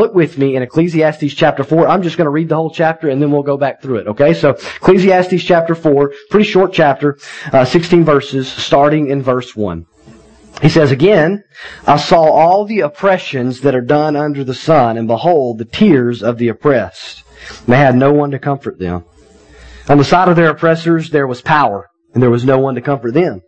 Look with me in Ecclesiastes chapter 4. I'm just going to read the whole chapter and then we'll go back through it, okay? So Ecclesiastes chapter 4, pretty short chapter, 16 verses, starting in verse 1. He says, "Again, I saw all the oppressions that are done under the sun, and behold, the tears of the oppressed. They had no one to comfort them. On the side of their oppressors there was power, and there was no one to comfort them.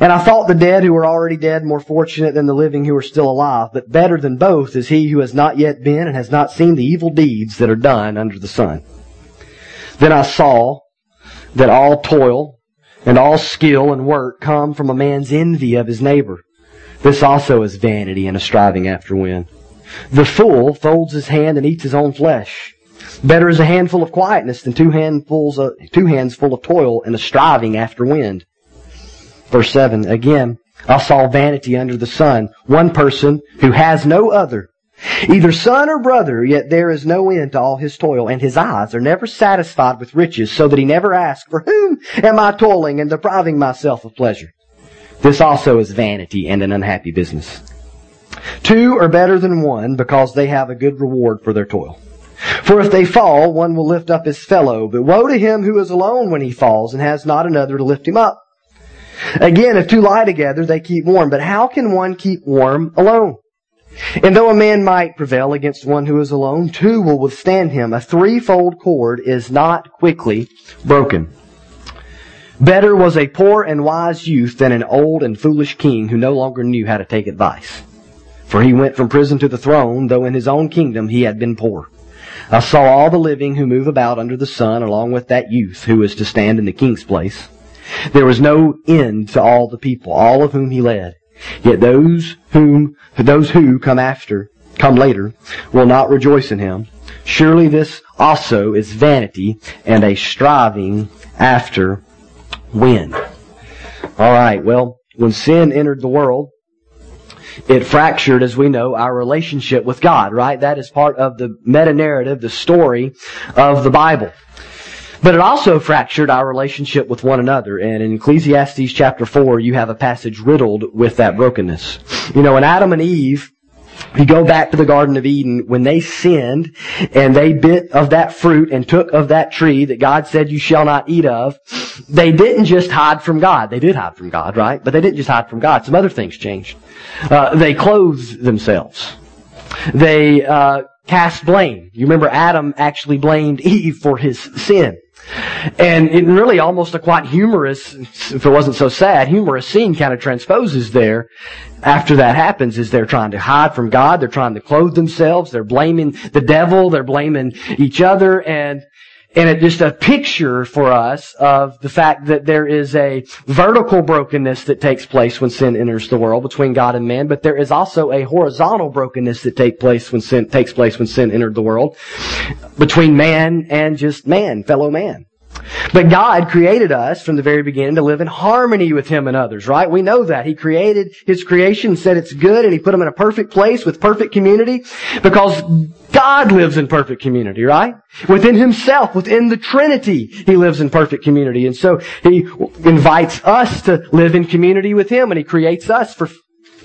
And I thought the dead who were already dead more fortunate than the living who are still alive, but better than both is he who has not yet been and has not seen the evil deeds that are done under the sun. Then I saw that all toil and all skill and work come from a man's envy of his neighbor. This also is vanity and a striving after wind. The fool folds his hand and eats his own flesh. Better is a handful of quietness than two hands full of toil and a striving after wind." Verse 7, "Again, I saw vanity under the sun, one person who has no other, either son or brother, yet there is no end to all his toil, and his eyes are never satisfied with riches, so that he never asks, 'For whom am I toiling and depriving myself of pleasure?' This also is vanity and an unhappy business. 2 are better than one, because they have a good reward for their toil. For if they fall, one will lift up his fellow, but woe to him who is alone when he falls and has not another to lift him up. Again, if two lie together, they keep warm, but how can one keep warm alone? And though a man might prevail against one who is alone, two will withstand him. A threefold cord is not quickly broken. Better was a poor and wise youth than an old and foolish king who no longer knew how to take advice. For he went from prison to the throne, though in his own kingdom he had been poor. I saw all the living who move about under the sun, along with that youth who is to stand in the king's place. There was no end to all the people, all of whom he led. Yet those who come later will not rejoice in him. Surely this also is vanity and a striving after wind." All right, well, when sin entered the world, it fractured, as we know, our relationship with God, right? That is part of the meta-narrative, the story of the Bible. But it also fractured our relationship with one another. And in Ecclesiastes chapter 4, you have a passage riddled with that brokenness. You know, in Adam and Eve, you go back to the Garden of Eden, when they sinned and they bit of that fruit and took of that tree that God said you shall not eat of, they didn't just hide from God. They did hide from God, right? But they didn't just hide from God. Some other things changed. They clothed themselves. They cast blame. You remember Adam actually blamed Eve for his sin. And it really almost a quite humorous, if it wasn't so sad, humorous scene kind of transposes there after that happens, is they're trying to hide from God, they're trying to clothe themselves, they're blaming the devil, they're blaming each other, and it's just a picture for us of the fact that there is a vertical brokenness that takes place when sin enters the world between God and man, but there is also a horizontal brokenness that takes place when sin entered the world between man and just man, fellow man. But God created us from the very beginning to live in harmony with Him and others, right? We know that. He created His creation, said it's good, and He put them in a perfect place with perfect community, because God lives in perfect community, right? Within Himself, within the Trinity, He lives in perfect community. And so He invites us to live in community with Him, and He creates us to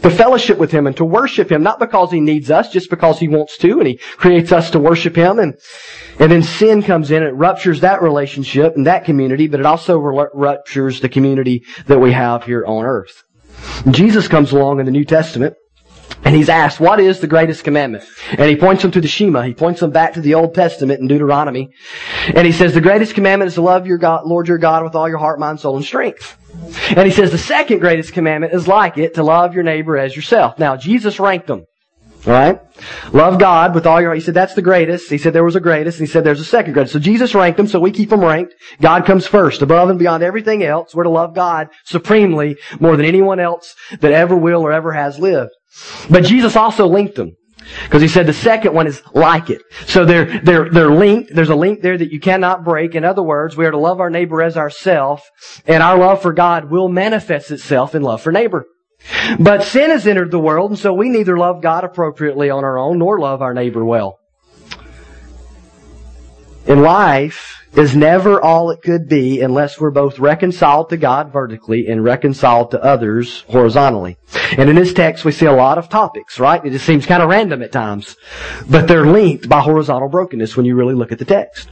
fellowship with Him and to worship Him, not because He needs us, just because He wants to, and He creates us to worship Him. And then sin comes in, it ruptures that relationship and that community, but it also ruptures the community that we have here on earth. Jesus comes along in the New Testament, and He's asked, what is the greatest commandment? And He points them to the Shema. He points them back to the Old Testament in Deuteronomy. And He says, the greatest commandment is to love your God, Lord your God with all your heart, mind, soul, and strength. And He says, the second greatest commandment is like it, to love your neighbor as yourself. Now, Jesus ranked them. All right? Love God with all your heart. He said, that's the greatest. He said, there was a greatest. And He said, there's a second greatest. So Jesus ranked them, so we keep them ranked. God comes first. Above and beyond everything else, we're to love God supremely more than anyone else that ever will or ever has lived. But Jesus also linked them, because He said the second one is like it. So they're linked. There's a link there that you cannot break. In other words, we are to love our neighbor as ourselves, and our love for God will manifest itself in love for neighbor. But sin has entered the world, and so we neither love God appropriately on our own nor love our neighbor well. in life is never all it could be unless we're both reconciled to God vertically and reconciled to others horizontally. And in this text we see a lot of topics, right? It just seems kind of random at times. But they're linked by horizontal brokenness when you really look at the text.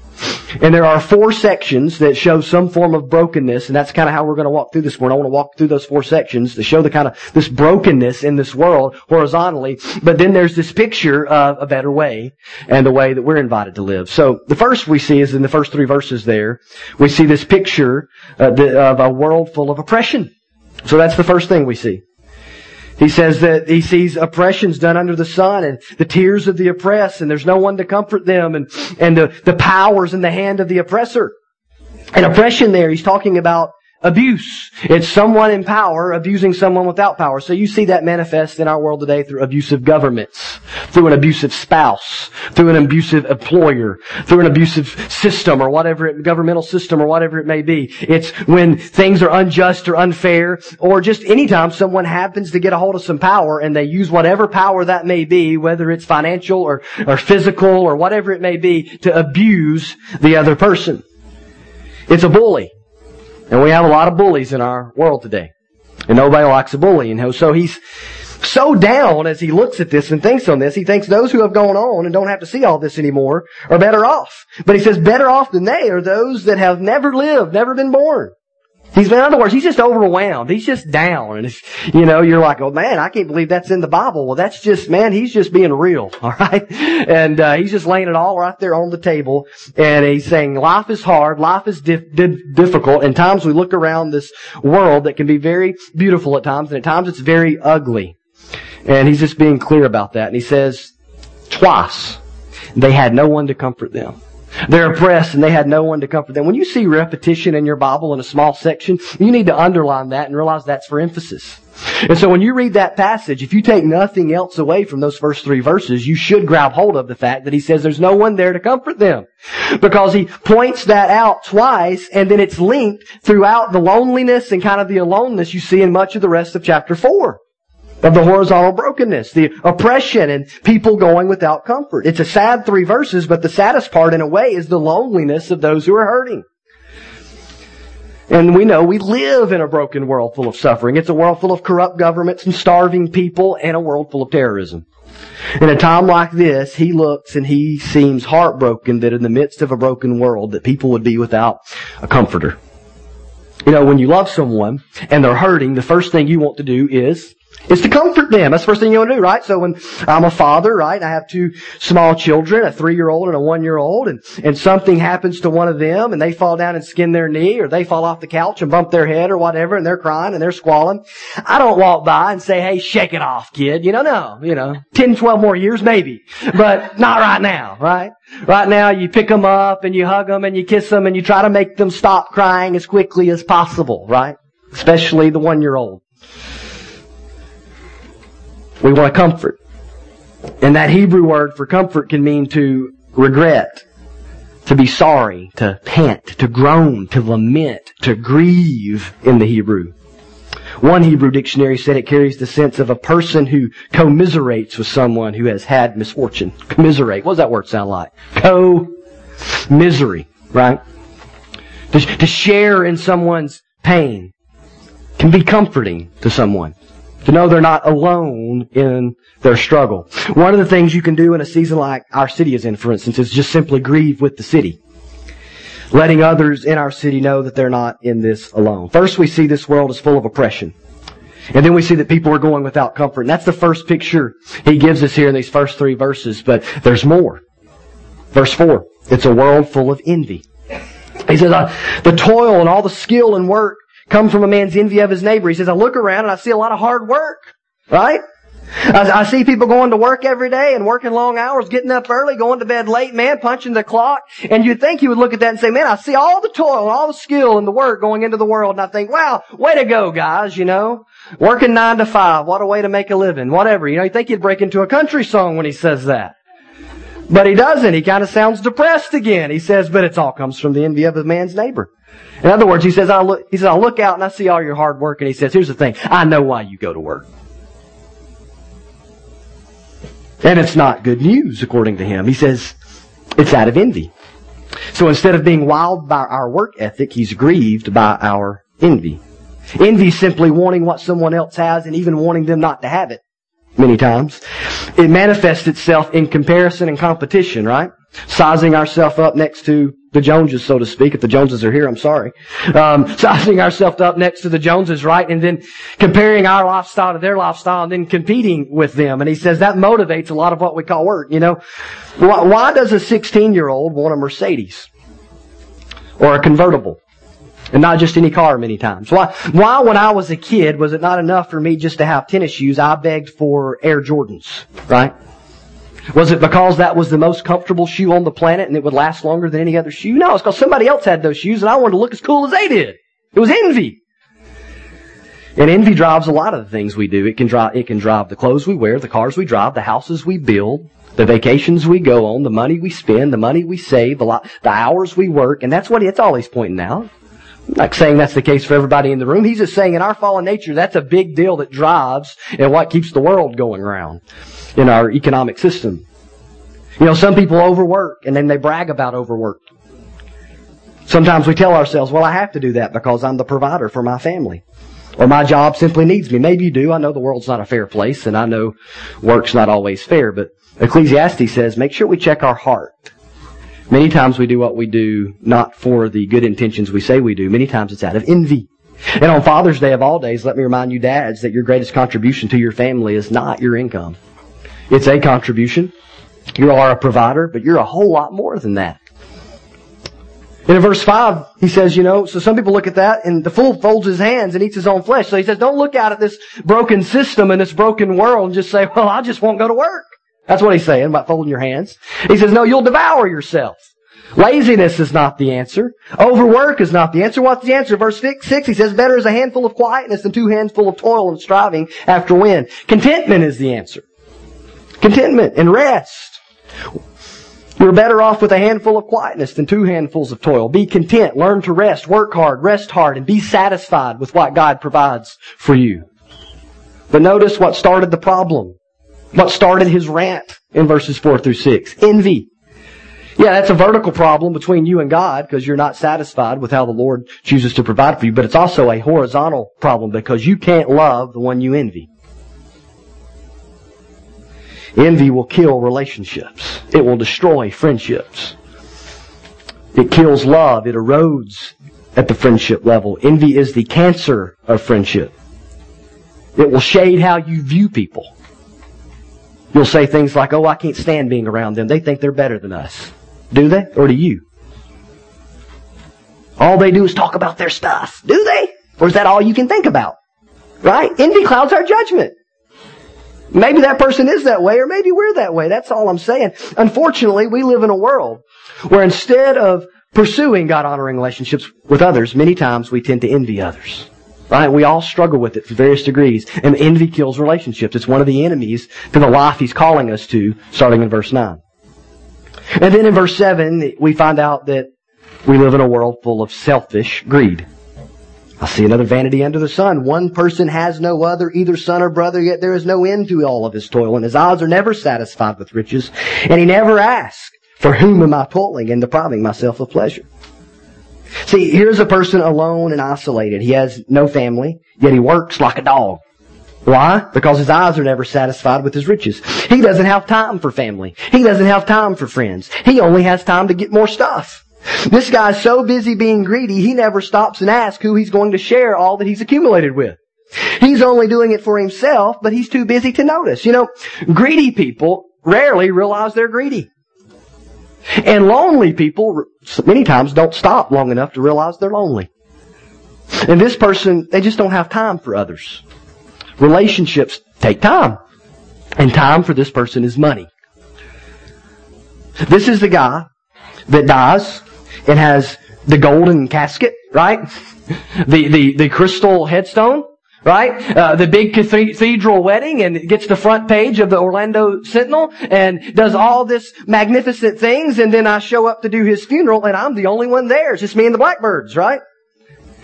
And there are four sections that show some form of brokenness, and that's kind of how we're going to walk through this morning. I want to walk through those four sections to show the kind of this brokenness in this world horizontally. But then there's this picture of a better way and the way that we're invited to live. So the first we see is in the first three verses there. We see this picture of a world full of oppression. So that's the first thing we see. He says that he sees oppressions done under the sun and the tears of the oppressed, and there's no one to comfort them, and the powers in the hand of the oppressor. And oppression there, he's talking about abuse. It's someone in power abusing someone without power. So you see that manifest in our world today through abusive governments, through an abusive spouse, through an abusive employer, through an abusive system or whatever, governmental system or whatever it may be. It's when things are unjust or unfair, or just anytime someone happens to get a hold of some power and they use whatever power that may be, whether it's financial or physical or whatever it may be, to abuse the other person. It's a bully. And we have a lot of bullies in our world today. And nobody likes a bully. And so he's so down as he looks at this and thinks on this. He thinks those who have gone on and don't have to see all this anymore are better off. But he says better off than they are those that have never lived, never been born. In other words, he's just overwhelmed. He's just down. And it's, you know, you're like, oh man, I can't believe that's in the Bible. Well, that's just, man, he's just being real. All right. And he's just laying it all right there on the table. And he's saying life is hard. Life is difficult. And times we look around this world that can be very beautiful at times. And at times it's very ugly. And he's just being clear about that. And he says twice, they had no one to comfort them. They're oppressed and they had no one to comfort them. When you see repetition in your Bible in a small section, you need to underline that and realize that's for emphasis. And so when you read that passage, if you take nothing else away from those first three verses, you should grab hold of the fact that he says there's no one there to comfort them. Because he points that out twice, and then it's linked throughout the loneliness and kind of the aloneness you see in much of the rest of chapter 4. Of the horizontal brokenness, the oppression, and people going without comfort. It's a sad three verses, but the saddest part in a way is the loneliness of those who are hurting. And we know we live in a broken world full of suffering. It's a world full of corrupt governments and starving people and a world full of terrorism. In a time like this, he looks and he seems heartbroken that in the midst of a broken world that people would be without a comforter. You know, when you love someone and they're hurting, the first thing you want to do is to comfort them. That's the first thing you want to do, right? So when I'm a father, right, I have two small children, a 3-year-old and a 1-year-old, and something happens to one of them and they fall down and skin their knee or they fall off the couch and bump their head or whatever and they're crying and they're squalling. I don't walk by and say, hey, shake it off, kid. You know, no, you know, 10, 12 more years maybe, but not right now, right? Right now you pick them up and you hug them and you kiss them and you try to make them stop crying as quickly as possible, right? Especially the 1-year-old. We want to comfort. And that Hebrew word for comfort can mean to regret, to be sorry, to pant, to groan, to lament, to grieve in the Hebrew. One Hebrew dictionary said it carries the sense of a person who commiserates with someone who has had misfortune. Commiserate. What does that word sound like? Co-misery, right? To share in someone's pain can be comforting to someone. To know they're not alone in their struggle. One of the things you can do in a season like our city is in, for instance, is just simply grieve with the city. Letting others in our city know that they're not in this alone. First, we see this world is full of oppression. And then we see that people are going without comfort. And that's the first picture he gives us here in these first three verses. But there's more. Verse 4. It's a world full of envy. He says, the toil and all the skill and work come from a man's envy of his neighbor. He says, I look around and I see a lot of hard work, right? I see people going to work every day and working long hours, getting up early, going to bed late, man, punching the clock. And you'd think you would look at that and say, man, I see all the toil and all the skill and the work going into the world. And I think, wow, way to go, guys, you know, working 9 to 5. What a way to make a living, whatever. You know, you'd think you'd break into a country song when he says that. But he doesn't. He kind of sounds depressed again. He says, but it all comes from the envy of a man's neighbor. In other words, he says, I look out and I see all your hard work. And he says, here's the thing. I know why you go to work. And it's not good news, according to him. He says, it's out of envy. So instead of being wild by our work ethic, he's grieved by our envy. Envy is simply wanting what someone else has and even wanting them not to have it many times. It manifests itself in comparison and competition, right? Sizing ourselves up next to the Joneses, so to speak. If the Joneses are here, I'm sorry. Sizing ourselves up next to the Joneses, right? And then comparing our lifestyle to their lifestyle and then competing with them. And he says that motivates a lot of what we call work, you know. Why does a 16-year-old want a Mercedes or a convertible? And not just any car many times. Why when I was a kid, was it not enough for me just to have tennis shoes? I begged for Air Jordans, right? Was it because that was the most comfortable shoe on the planet and it would last longer than any other shoe? No, it's because somebody else had those shoes and I wanted to look as cool as they did. It was envy. And envy drives a lot of the things we do. It can drive the clothes we wear, the cars we drive, the houses we build, the vacations we go on, the money we spend, the money we save, the hours we work. And that's all he's pointing out. I'm not saying that's the case for everybody in the room. He's just saying in our fallen nature, that's a big deal that drives and what keeps the world going around in our economic system. You know, some people overwork and then they brag about overwork. Sometimes we tell ourselves, well, I have to do that because I'm the provider for my family. Or my job simply needs me. Maybe you do. I know the world's not a fair place and I know work's not always fair. But Ecclesiastes says, make sure we check our heart. Many times we do what we do not for the good intentions we say we do. Many times it's out of envy. And on Father's Day of all days, let me remind you dads that your greatest contribution to your family is not your income. It's a contribution. You are a provider, but you're a whole lot more than that. And in verse 5, he says, you know, so some people look at that and the fool folds his hands and eats his own flesh. So he says, don't look out at this broken system and this broken world and just say, well, I just won't go to work. That's what he's saying about folding your hands. He says, no, you'll devour yourself. Laziness is not the answer. Overwork is not the answer. What's the answer? Verse 6, he says, better is a handful of quietness than two hands full of toil and striving after wind. Contentment is the answer. Contentment and rest. You're better off with a handful of quietness than two handfuls of toil. Be content. Learn to rest. Work hard. Rest hard. And be satisfied with what God provides for you. But notice what started the problem. What started his rant in verses 4 through 6? Envy. Yeah, that's a vertical problem between you and God because you're not satisfied with how the Lord chooses to provide for you. But it's also a horizontal problem because you can't love the one you envy. Envy will kill relationships. It will destroy friendships. It kills love. It erodes at the friendship level. Envy is the cancer of friendship. It will shade how you view people. You'll say things like, oh, I can't stand being around them. They think they're better than us. Do they? Or do you? All they do is talk about their stuff. Do they? Or is that all you can think about? Right? Envy clouds our judgment. Maybe that person is that way, or maybe we're that way. That's all I'm saying. Unfortunately, we live in a world where instead of pursuing God-honoring relationships with others, many times we tend to envy others. Right? We all struggle with it to various degrees. And envy kills relationships. It's one of the enemies to the life he's calling us to, starting in verse 9. And then in verse 7, we find out that we live in a world full of selfish greed. I see another vanity under the sun. One person has no other, either son or brother, yet there is no end to all of his toil. And his eyes are never satisfied with riches. And he never asks, for whom am I toiling and depriving myself of pleasure? See, here's a person alone and isolated. He has no family, yet he works like a dog. Why? Because his eyes are never satisfied with his riches. He doesn't have time for family. He doesn't have time for friends. He only has time to get more stuff. This guy's so busy being greedy, he never stops and asks who he's going to share all that he's accumulated with. He's only doing it for himself, but he's too busy to notice. You know, greedy people rarely realize they're greedy. And lonely people many times don't stop long enough to realize they're lonely. And this person, they just don't have time for others. Relationships take time. And time for this person is money. This is the guy that dies and has the golden casket, right? The crystal headstone. Right? The big cathedral wedding, and it gets the front page of the Orlando Sentinel and does all this magnificent things, and then I show up to do his funeral and I'm the only one there. It's just me and the blackbirds, right?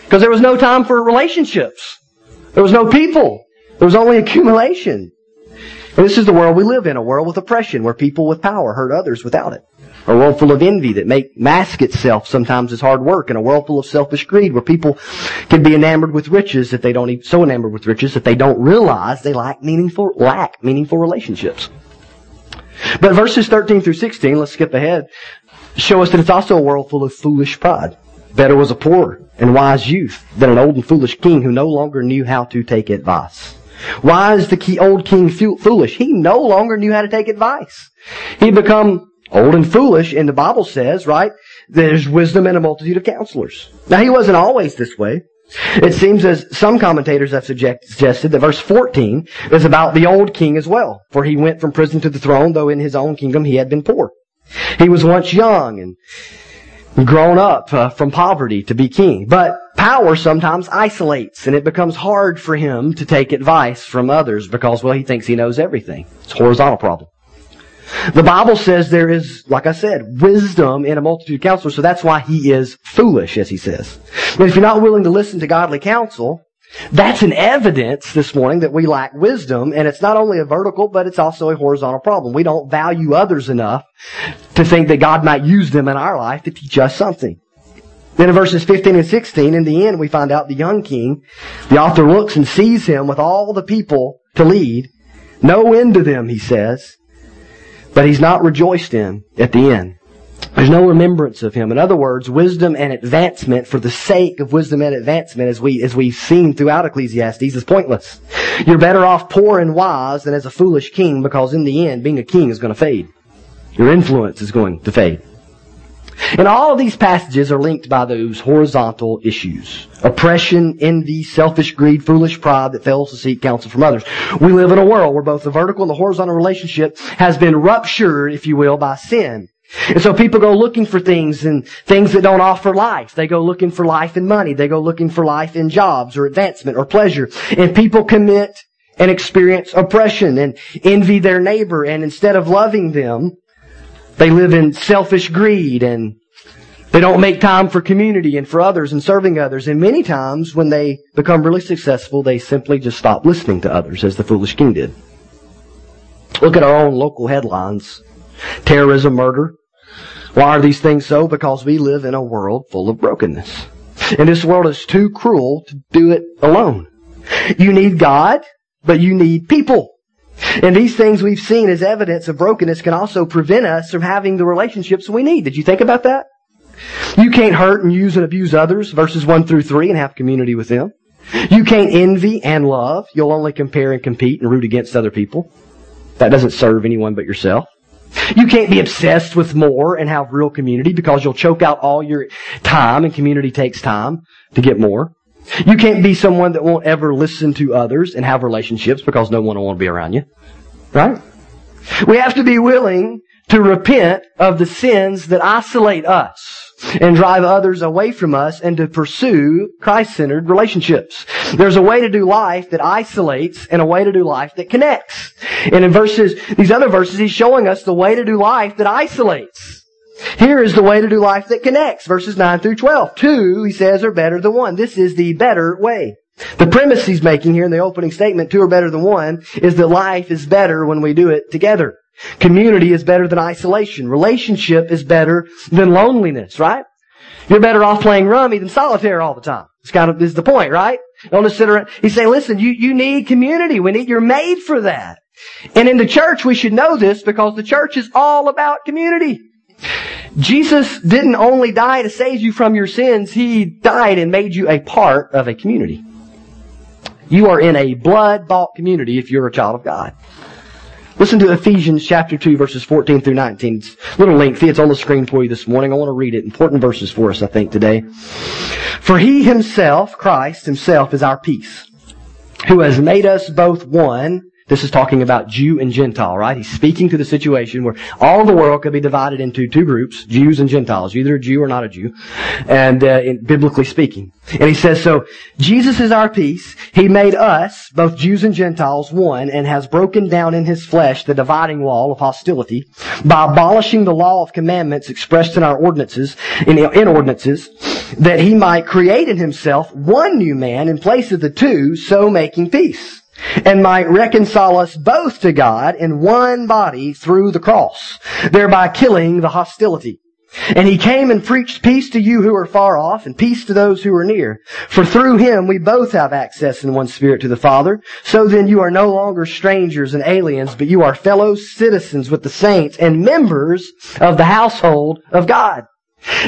Because there was no time for relationships. There was no people. There was only accumulation. And this is the world we live in, a world with oppression, where people with power hurt others without it. A world full of envy that masks itself sometimes as hard work, and a world full of selfish greed where people can be enamored with riches that they don't realize they lack meaningful relationships. But verses 13 through 16, let's skip ahead, show us that it's also a world full of foolish pride. Better was a poor and wise youth than an old and foolish king who no longer knew how to take advice. Why is the old king foolish? He no longer knew how to take advice. He had become old and foolish, and the Bible says, right, there's wisdom in a multitude of counselors. Now, he wasn't always this way. It seems, as some commentators have suggested, that verse 14 is about the old king as well, for he went from prison to the throne, though in his own kingdom he had been poor. He was once young and grown up from poverty to be king, but power sometimes isolates, and it becomes hard for him to take advice from others because, well, he thinks he knows everything. It's a horizontal problem. The Bible says there is, like I said, wisdom in a multitude of counselors, so that's why he is foolish, as he says. But if you're not willing to listen to godly counsel, that's an evidence this morning that we lack wisdom, and it's not only a vertical, but it's also a horizontal problem. We don't value others enough to think that God might use them in our life to teach us something. Then in verses 15 and 16, in the end, we find out the young king, the author looks and sees him with all the people to lead, no end to them, he says, but he's not rejoiced in at the end. There's no remembrance of him. In other words, wisdom and advancement for the sake of wisdom and advancement, as we've seen throughout Ecclesiastes, is pointless. You're better off poor and wise than as a foolish king, because in the end, being a king is going to fade. Your influence is going to fade. And all of these passages are linked by those horizontal issues. Oppression, envy, selfish greed, foolish pride that fails to seek counsel from others. We live in a world where both the vertical and the horizontal relationship has been ruptured, if you will, by sin. And so people go looking for things, and things that don't offer life. They go looking for life in money. They go looking for life in jobs or advancement or pleasure. And people commit and experience oppression and envy their neighbor. And instead of loving them, they live in selfish greed, and they don't make time for community and for others and serving others. And many times when they become really successful, they simply just stop listening to others, as the foolish king did. Look at our own local headlines. Terrorism, murder. Why are these things so? Because we live in a world full of brokenness. And this world is too cruel to do it alone. You need God, but you need people. And these things we've seen as evidence of brokenness can also prevent us from having the relationships we need. Did you think about that? You can't hurt and use and abuse others, verses 1 through 3, and have community with them. You can't envy and love. You'll only compare and compete and root against other people. That doesn't serve anyone but yourself. You can't be obsessed with more and have real community, because you'll choke out all your time, and community takes time to get more. You can't be someone that won't ever listen to others and have relationships, because no one will want to be around you. Right? We have to be willing to repent of the sins that isolate us and drive others away from us, and to pursue Christ-centered relationships. There's a way to do life that isolates and a way to do life that connects. And in these other verses, he's showing us the way to do life that isolates. Here is the way to do life that connects, verses 9 through 12. Two, he says, are better than one. This is the better way. The premise he's making here in the opening statement, two are better than one, is that life is better when we do it together. Community is better than isolation. Relationship is better than loneliness, right? You're better off playing rummy than solitaire all the time. It's kind of is the point, right? Don't just sit around. He's saying, listen, you need community. You're made for that. And in the church, we should know this, because the church is all about community. Jesus didn't only die to save you from your sins. He died and made you a part of a community. You are in a blood-bought community if you're a child of God. Listen to Ephesians chapter 2, verses 14 through 19. It's a little lengthy. It's on the screen for you this morning. I want to read it. Important verses for us, I think, today. For he himself, Christ himself, is our peace, who has made us both one. This is talking about Jew and Gentile, right? He's speaking to the situation where all the world could be divided into two groups, Jews and Gentiles. You're either a Jew or not a Jew, and biblically speaking. And he says, so Jesus is our peace. He made us, both Jews and Gentiles, one, and has broken down in his flesh the dividing wall of hostility by abolishing the law of commandments expressed in our ordinances, in ordinances, that he might create in himself one new man in place of the two, so making peace. and might reconcile us both to God in one body through the cross, thereby killing the hostility. And he came and preached peace to you who are far off and peace to those who are near. For through him we both have access in one Spirit to the Father. So then you are no longer strangers and aliens, but you are fellow citizens with the saints and members of the household of God.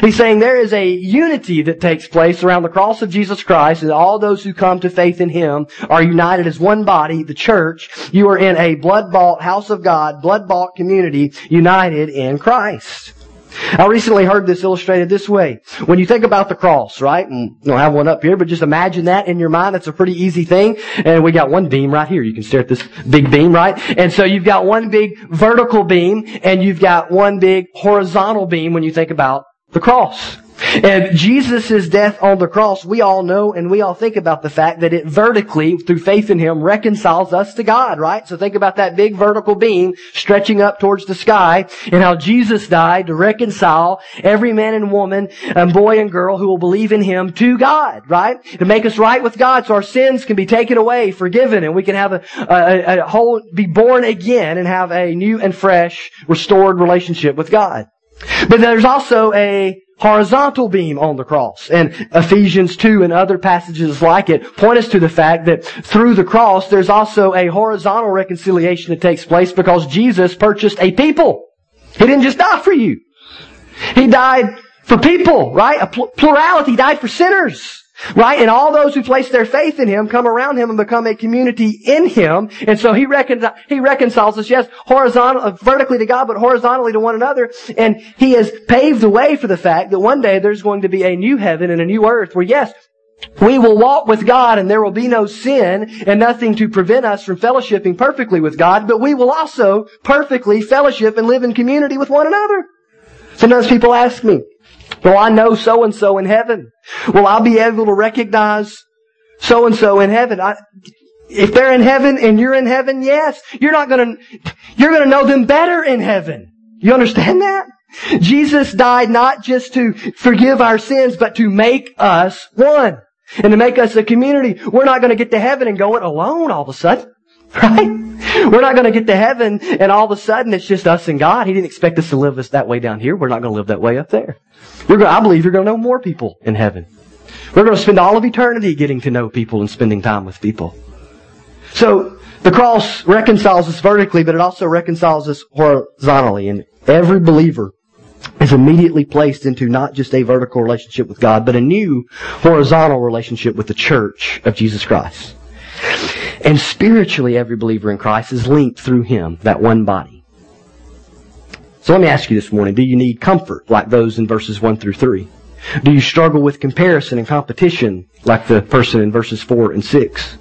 He's saying there is a unity that takes place around the cross of Jesus Christ, and all those who come to faith in Him are united as one body, the church. You are in a blood-bought house of God, blood-bought community, united in Christ. I recently heard this illustrated this way. When you think about the cross, right? And I don't have one up here, but just imagine that in your mind. That's a pretty easy thing. And we got one beam right here. You can stare at this big beam, right? And so you've got one big vertical beam and you've got one big horizontal beam when you think about the cross. And Jesus' death on the cross, we all know and we all think about the fact that it vertically, through faith in Him, reconciles us to God, right? So think about that big vertical beam stretching up towards the sky and how Jesus died to reconcile every man and woman and boy and girl who will believe in Him to God, right? To make us right with God so our sins can be taken away, forgiven, and we can have a whole, be born again and have a new and fresh, restored relationship with God. But there's also a horizontal beam on the cross. And Ephesians 2 and other passages like it point us to the fact that through the cross there's also a horizontal reconciliation that takes place because Jesus purchased a people. He didn't just die for you. He died for people, right? A plurality. He died for sinners. Right? And all those who place their faith in Him come around Him and become a community in Him. And so He reconciles us, yes, vertically to God, but horizontally to one another. And He has paved the way for the fact that one day there's going to be a new heaven and a new earth where, yes, we will walk with God and there will be no sin and nothing to prevent us from fellowshipping perfectly with God, but we will also perfectly fellowship and live in community with one another. Sometimes people ask me, well, I know so-and-so in heaven. Will I be able to recognize so-and-so in heaven? If they're in heaven and you're in heaven, yes. You're going to know them better in heaven. You understand that? Jesus died not just to forgive our sins, but to make us one. And to make us a community. We're not going to get to heaven and go it alone all of a sudden. Right? We're not going to get to heaven and all of a sudden it's just us and God. He didn't expect us to live us that way down here. We're not going to live that way up there. I believe you're going to know more people in heaven. We're going to spend all of eternity getting to know people and spending time with people. So the cross reconciles us vertically, but it also reconciles us horizontally. And every believer is immediately placed into not just a vertical relationship with God, but a new horizontal relationship with the church of Jesus Christ. And spiritually, every believer in Christ is linked through Him, that one body. So let me ask you this morning, do you need comfort like those in verses 1 through 3? Do you struggle with comparison and competition like the person in verses 4 and 6?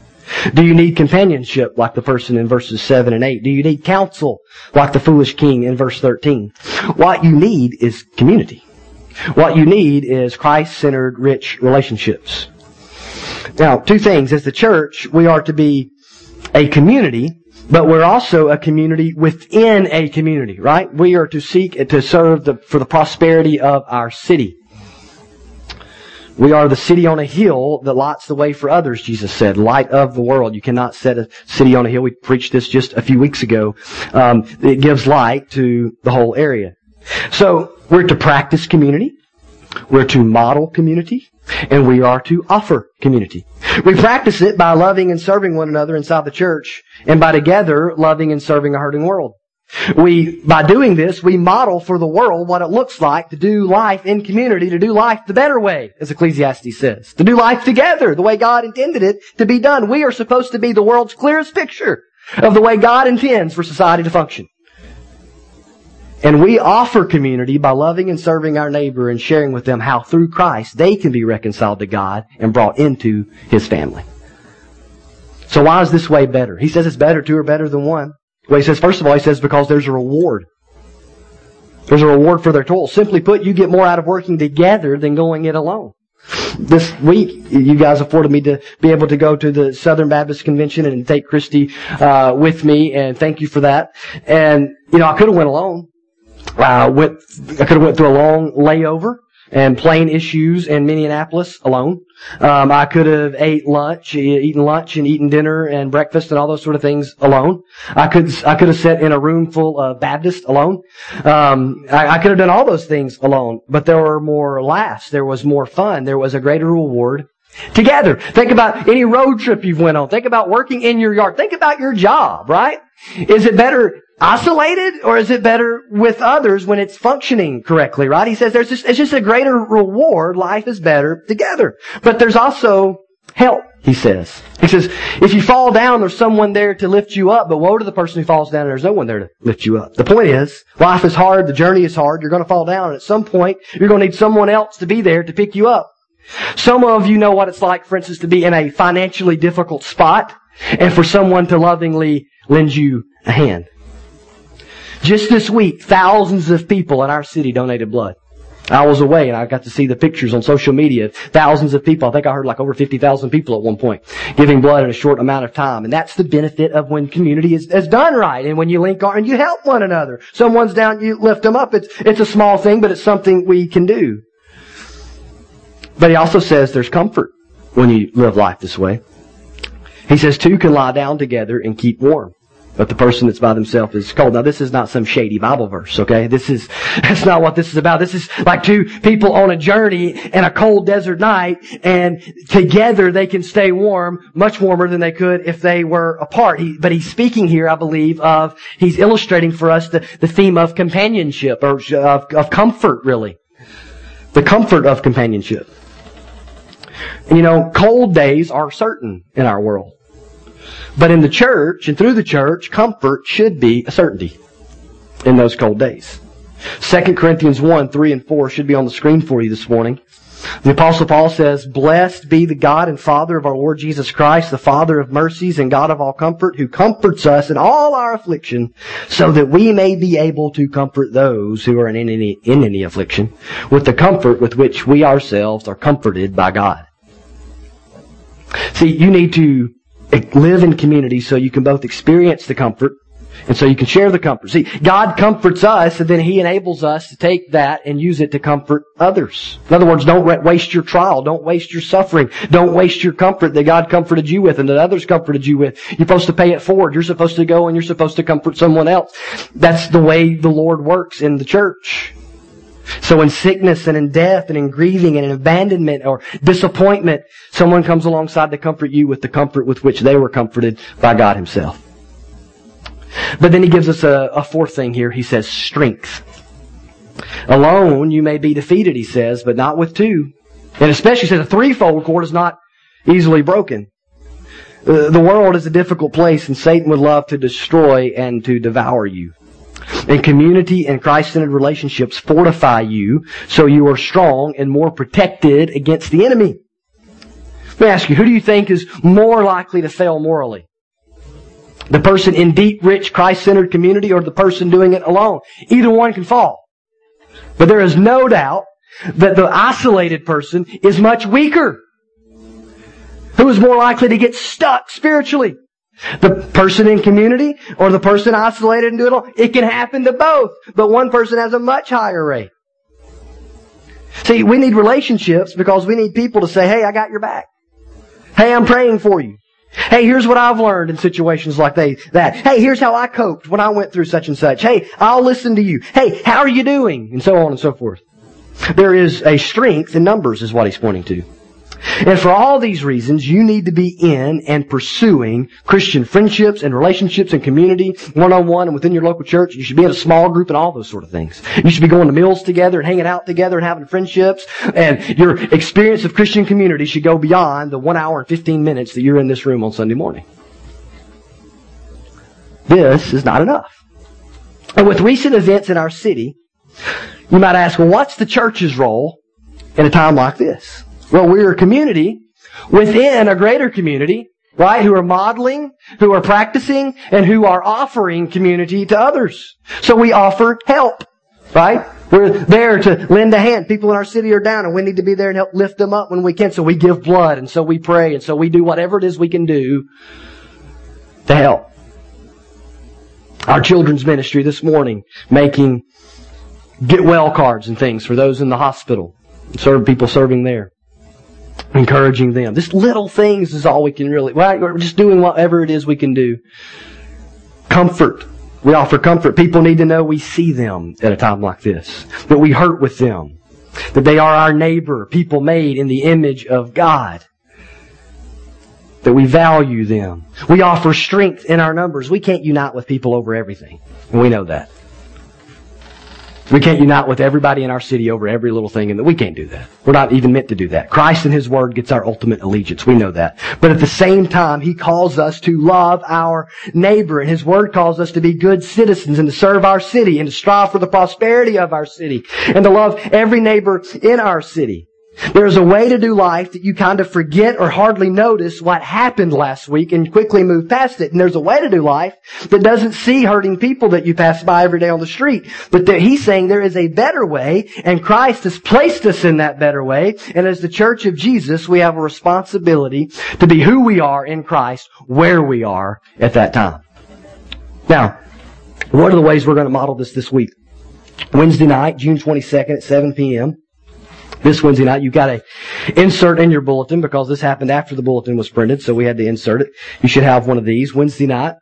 Do you need companionship like the person in verses 7 and 8? Do you need counsel like the foolish king in verse 13? What you need is community. What you need is Christ-centered, rich relationships. Now, two things. As the church, we are to be a community, but we're also a community within a community, right? We are to seek to serve for the prosperity of our city. We are the city on a hill that lights the way for others, Jesus said. Light of the world. You cannot set a city on a hill. We preached this just a few weeks ago. It gives light to the whole area. So, we're to practice community. We're to model community. And we are to offer community. We practice it by loving and serving one another inside the church and by together loving and serving a hurting world. By doing this, we model for the world what it looks like to do life in community, to do life the better way, as Ecclesiastes says. To do life together, the way God intended it to be done. We are supposed to be the world's clearest picture of the way God intends for society to function. And we offer community by loving and serving our neighbor and sharing with them how through Christ they can be reconciled to God and brought into His family. So why is this way better? He says it's better, two are better than one. Well, he says, first of all, he says because there's a reward. There's a reward for their toil. Simply put, you get more out of working together than going it alone. This week, you guys afforded me to be able to go to the Southern Baptist Convention and take Christy with me, and thank you for that. And, I could have went alone. I could have went through a long layover and plane issues in Minneapolis alone. I could have eaten lunch and eaten dinner and breakfast and all those sort of things alone. I could have sat in a room full of Baptists alone. I could have done all those things alone, but there were more laughs. There was more fun. There was a greater reward together. Think about any road trip you've went on. Think about working in your yard. Think about your job, right? Is it better isolated, or is it better with others when it's functioning correctly, right? He says it's just a greater reward. Life is better together. But there's also help, he says. He says, if you fall down, there's someone there to lift you up, but woe to the person who falls down and there's no one there to lift you up. The point is, life is hard, the journey is hard, you're going to fall down, and at some point, you're going to need someone else to be there to pick you up. Some of you know what it's like, for instance, to be in a financially difficult spot and for someone to lovingly lend you a hand. Just this week, thousands of people in our city donated blood. I was away and I got to see the pictures on social media. Thousands of people. I think I heard like over 50,000 people at one point giving blood in a short amount of time. And that's the benefit of when community is done right. And when you link arms and you help one another. Someone's down, you lift them up. It's a small thing, but it's something we can do. But he also says there's comfort when you live life this way. He says two can lie down together and keep warm. But the person that's by themselves is cold. Now, this is not some shady Bible verse, okay? That's not what this is about. This is like two people on a journey in a cold desert night, and together they can stay warm, much warmer than they could if they were apart. But he's speaking here, I believe, he's illustrating for us the theme of companionship, or of comfort, really. The comfort of companionship. And, cold days are certain in our world. But in the church and through the church, comfort should be a certainty in those cold days. 2 Corinthians 1, 3 and 4 should be on the screen for you this morning. The Apostle Paul says, "Blessed be the God and Father of our Lord Jesus Christ, the Father of mercies and God of all comfort, who comforts us in all our affliction, so that we may be able to comfort those who are in any affliction with the comfort with which we ourselves are comforted by God." See, you need to live in community so you can both experience the comfort and so you can share the comfort. See, God comforts us, and then He enables us to take that and use it to comfort others. In other words, don't waste your trial. Don't waste your suffering. Don't waste your comfort that God comforted you with and that others comforted you with. You're supposed to pay it forward. You're supposed to go and you're supposed to comfort someone else. That's the way the Lord works in the church. So in sickness and in death and in grieving and in abandonment or disappointment, someone comes alongside to comfort you with the comfort with which they were comforted by God Himself. But then he gives us a fourth thing here. He says strength. Alone you may be defeated, he says, but not with two. And especially he says a threefold cord is not easily broken. The world is a difficult place, and Satan would love to destroy and to devour you. And community and Christ-centered relationships fortify you so you are strong and more protected against the enemy. Let me ask you, who do you think is more likely to fail morally? The person in deep, rich, Christ-centered community, or the person doing it alone? Either one can fall. But there is no doubt that the isolated person is much weaker. Who is more likely to get stuck spiritually? The person in community or the person isolated and do it all? It can happen to both, but one person has a much higher rate. See, we need relationships because we need people to say, "Hey, I got your back. Hey, I'm praying for you. Hey, here's what I've learned in situations like that. Hey, here's how I coped when I went through such and such. Hey, I'll listen to you. Hey, how are you doing?" And so on and so forth. There is a strength in numbers is what he's pointing to. And for all these reasons, you need to be in and pursuing Christian friendships and relationships and community, one-on-one and within your local church. You should be in a small group and all those sort of things. You should be going to meals together and hanging out together and having friendships. And your experience of Christian community should go beyond the 1 hour and 15 minutes that you're in this room on Sunday morning. This is not enough. And with recent events in our city, you might ask, well, what's the church's role in a time like this? Well, we're a community within a greater community, right? Who are modeling, who are practicing, and who are offering community to others. So we offer help, right? We're there to lend a hand. People in our city are down, and we need to be there and help lift them up when we can. So we give blood, and so we pray, and so we do whatever it is we can do to help. Our children's ministry this morning, making get well cards and things for those in the hospital. serve people serving there, encouraging them. Just little things is all we can really. We're just doing whatever it is we can do. Comfort. We offer comfort. People need to know we see them at a time like this, that we hurt with them, that they are our neighbor, people made in the image of God, that we value them. We offer strength in our numbers. We can't unite with people over everything, and we know that. We can't unite with everybody in our city over every little thing, and we can't do that. We're not even meant to do that. Christ and His Word gets our ultimate allegiance. We know that. But at the same time, He calls us to love our neighbor, and His Word calls us to be good citizens and to serve our city and to strive for the prosperity of our city and to love every neighbor in our city. There is a way to do life that you kind of forget or hardly notice what happened last week and quickly move past it. And there's a way to do life that doesn't see hurting people that you pass by every day on the street. But He's saying there is a better way, and Christ has placed us in that better way. And as the Church of Jesus, we have a responsibility to be who we are in Christ, where we are at that time. Now, what are the ways we're going to model this week? Wednesday night, June 22nd at 7 p.m., this Wednesday night, you've got to insert in your bulletin because this happened after the bulletin was printed, so we had to insert it. You should have one of these. Wednesday night,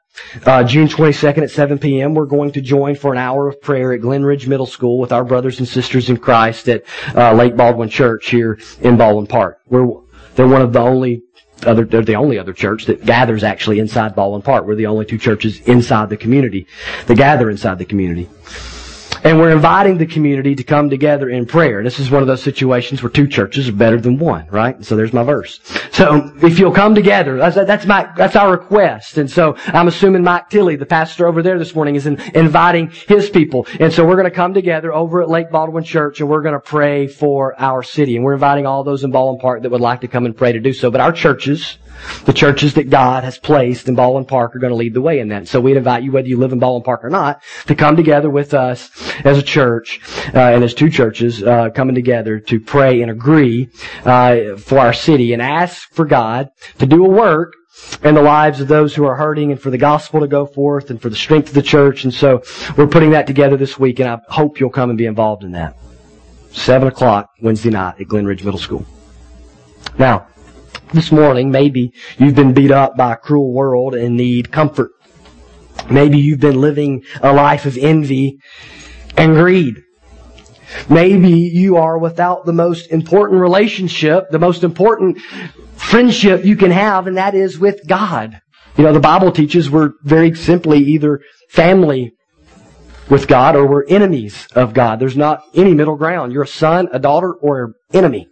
June 22nd at 7 p.m., we're going to join for an hour of prayer at Glenridge Middle School with our brothers and sisters in Christ at Lake Baldwin Church here in Baldwin Park. They're one of the only they're the only other church that gathers actually inside Baldwin Park. We're the only two churches inside the community that gather inside the community. And we're inviting the community to come together in prayer. This is one of those situations where two churches are better than one, right? So there's my verse. So if you'll come together, that's our request. And so I'm assuming Mike Tilly, the pastor over there this morning, is inviting his people. And so we're going to come together over at Lake Baldwin Church and we're going to pray for our city. And we're inviting all those in Baldwin Park that would like to come and pray to do so. But our churches, the churches that God has placed in Baldwin Park, are going to lead the way in that. So we'd invite you, whether you live in Baldwin Park or not, to come together with us as a church and as two churches coming together to pray and agree for our city and ask for God to do a work in the lives of those who are hurting and for the gospel to go forth and for the strength of the church. And so we're putting that together this week, and I hope you'll come and be involved in that. 7 o'clock Wednesday night at Glenridge Middle School. Now, this morning, maybe you've been beat up by a cruel world and need comfort. Maybe you've been living a life of envy and greed. Maybe you are without the most important relationship, the most important friendship you can have, and that is with God. You know, the Bible teaches we're very simply either family with God or we're enemies of God. There's not any middle ground. You're a son, a daughter, or an enemy.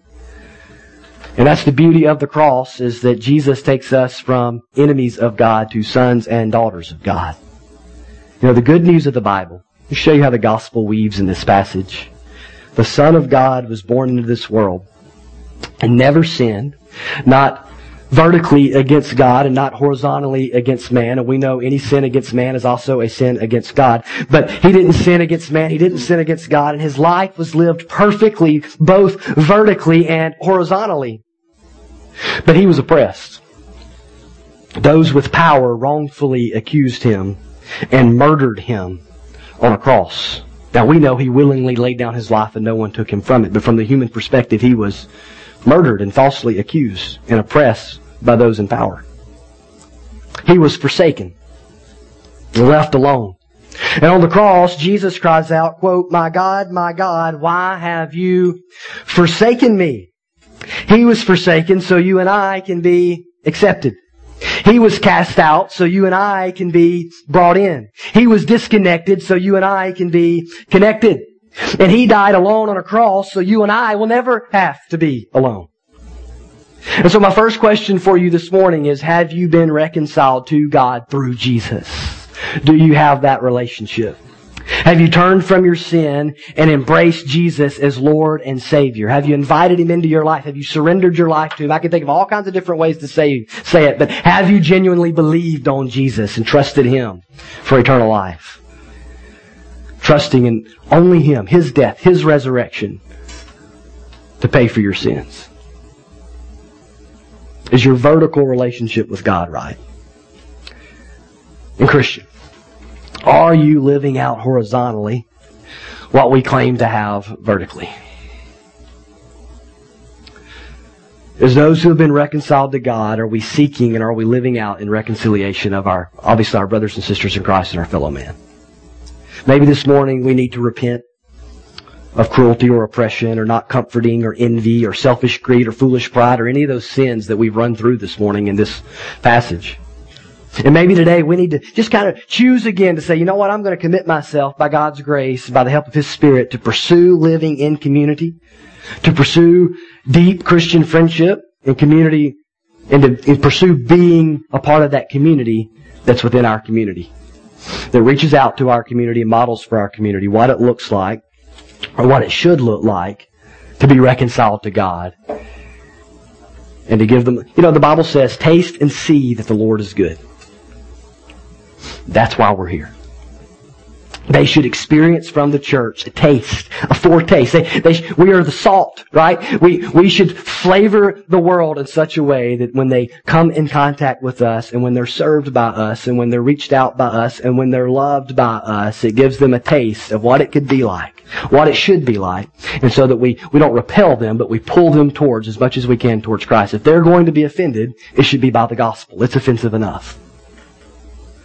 And that's the beauty of the cross, is that Jesus takes us from enemies of God to sons and daughters of God. You know, the good news of the Bible, let me show you how the gospel weaves in this passage. The Son of God was born into this world and never sinned, not vertically against God and not horizontally against man. And we know any sin against man is also a sin against God. But He didn't sin against man. He didn't sin against God. And His life was lived perfectly, both vertically and horizontally. But He was oppressed. Those with power wrongfully accused Him and murdered Him on a cross. Now we know He willingly laid down His life and no one took Him from it. But from the human perspective, He was murdered and falsely accused and oppressed by those in power. He was forsaken and left alone. And on the cross, Jesus cries out, quote, my God, why have you forsaken me? He was forsaken so you and I can be accepted. He was cast out so you and I can be brought in. He was disconnected so you and I can be connected. And He died alone on a cross so you and I will never have to be alone. And so my first question for you this morning is, have you been reconciled to God through Jesus? Do you have that relationship? Have you turned from your sin and embraced Jesus as Lord and Savior? Have you invited Him into your life? Have you surrendered your life to Him? I can think of all kinds of different ways to say it, but have you genuinely believed on Jesus and trusted Him for eternal life? Trusting in only Him, His death, His resurrection to pay for your sins. Is your vertical relationship with God right? And Christian, are you living out horizontally what we claim to have vertically? As those who have been reconciled to God, are we seeking and are we living out in reconciliation of our, obviously, our brothers and sisters in Christ and our fellow man? Maybe this morning we need to repent of cruelty or oppression or not comforting or envy or selfish greed or foolish pride or any of those sins that we've run through this morning in this passage. And maybe today we need to just kind of choose again to say, you know what, I'm going to commit myself by God's grace, by the help of His Spirit, to pursue living in community, to pursue deep Christian friendship and community, and to pursue being a part of that community that's within our community, that reaches out to our community and models for our community what it looks like, or what it should look like, to be reconciled to God. And to give them, you know, the Bible says, taste and see that the Lord is good. That's why we're here. They should experience from the church a taste, a foretaste. We are the salt, right? We should flavor the world in such a way that when they come in contact with us, and when they're served by us, and when they're reached out by us, and when they're loved by us, it gives them a taste of what it could be like, what it should be like. And so that we don't repel them, but we pull them towards, as much as we can, towards Christ. If they're going to be offended, it should be by the gospel. It's offensive enough.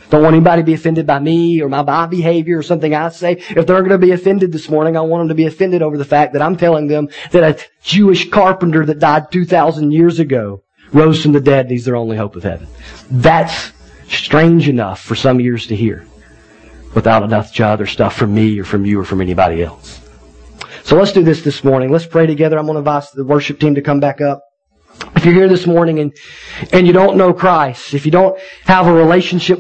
Don't want anybody to be offended by me or my behavior or something I say. If they're going to be offended this morning, I want them to be offended over the fact that I'm telling them that a Jewish carpenter that died 2,000 years ago rose from the dead and he's their only hope of heaven. That's strange enough for some ears to hear without enough other stuff from me or from you or from anybody else. So let's do this morning. Let's pray together. I'm going to invite the worship team to come back up. If you're here this morning and you don't know Christ, if you don't have a relationship with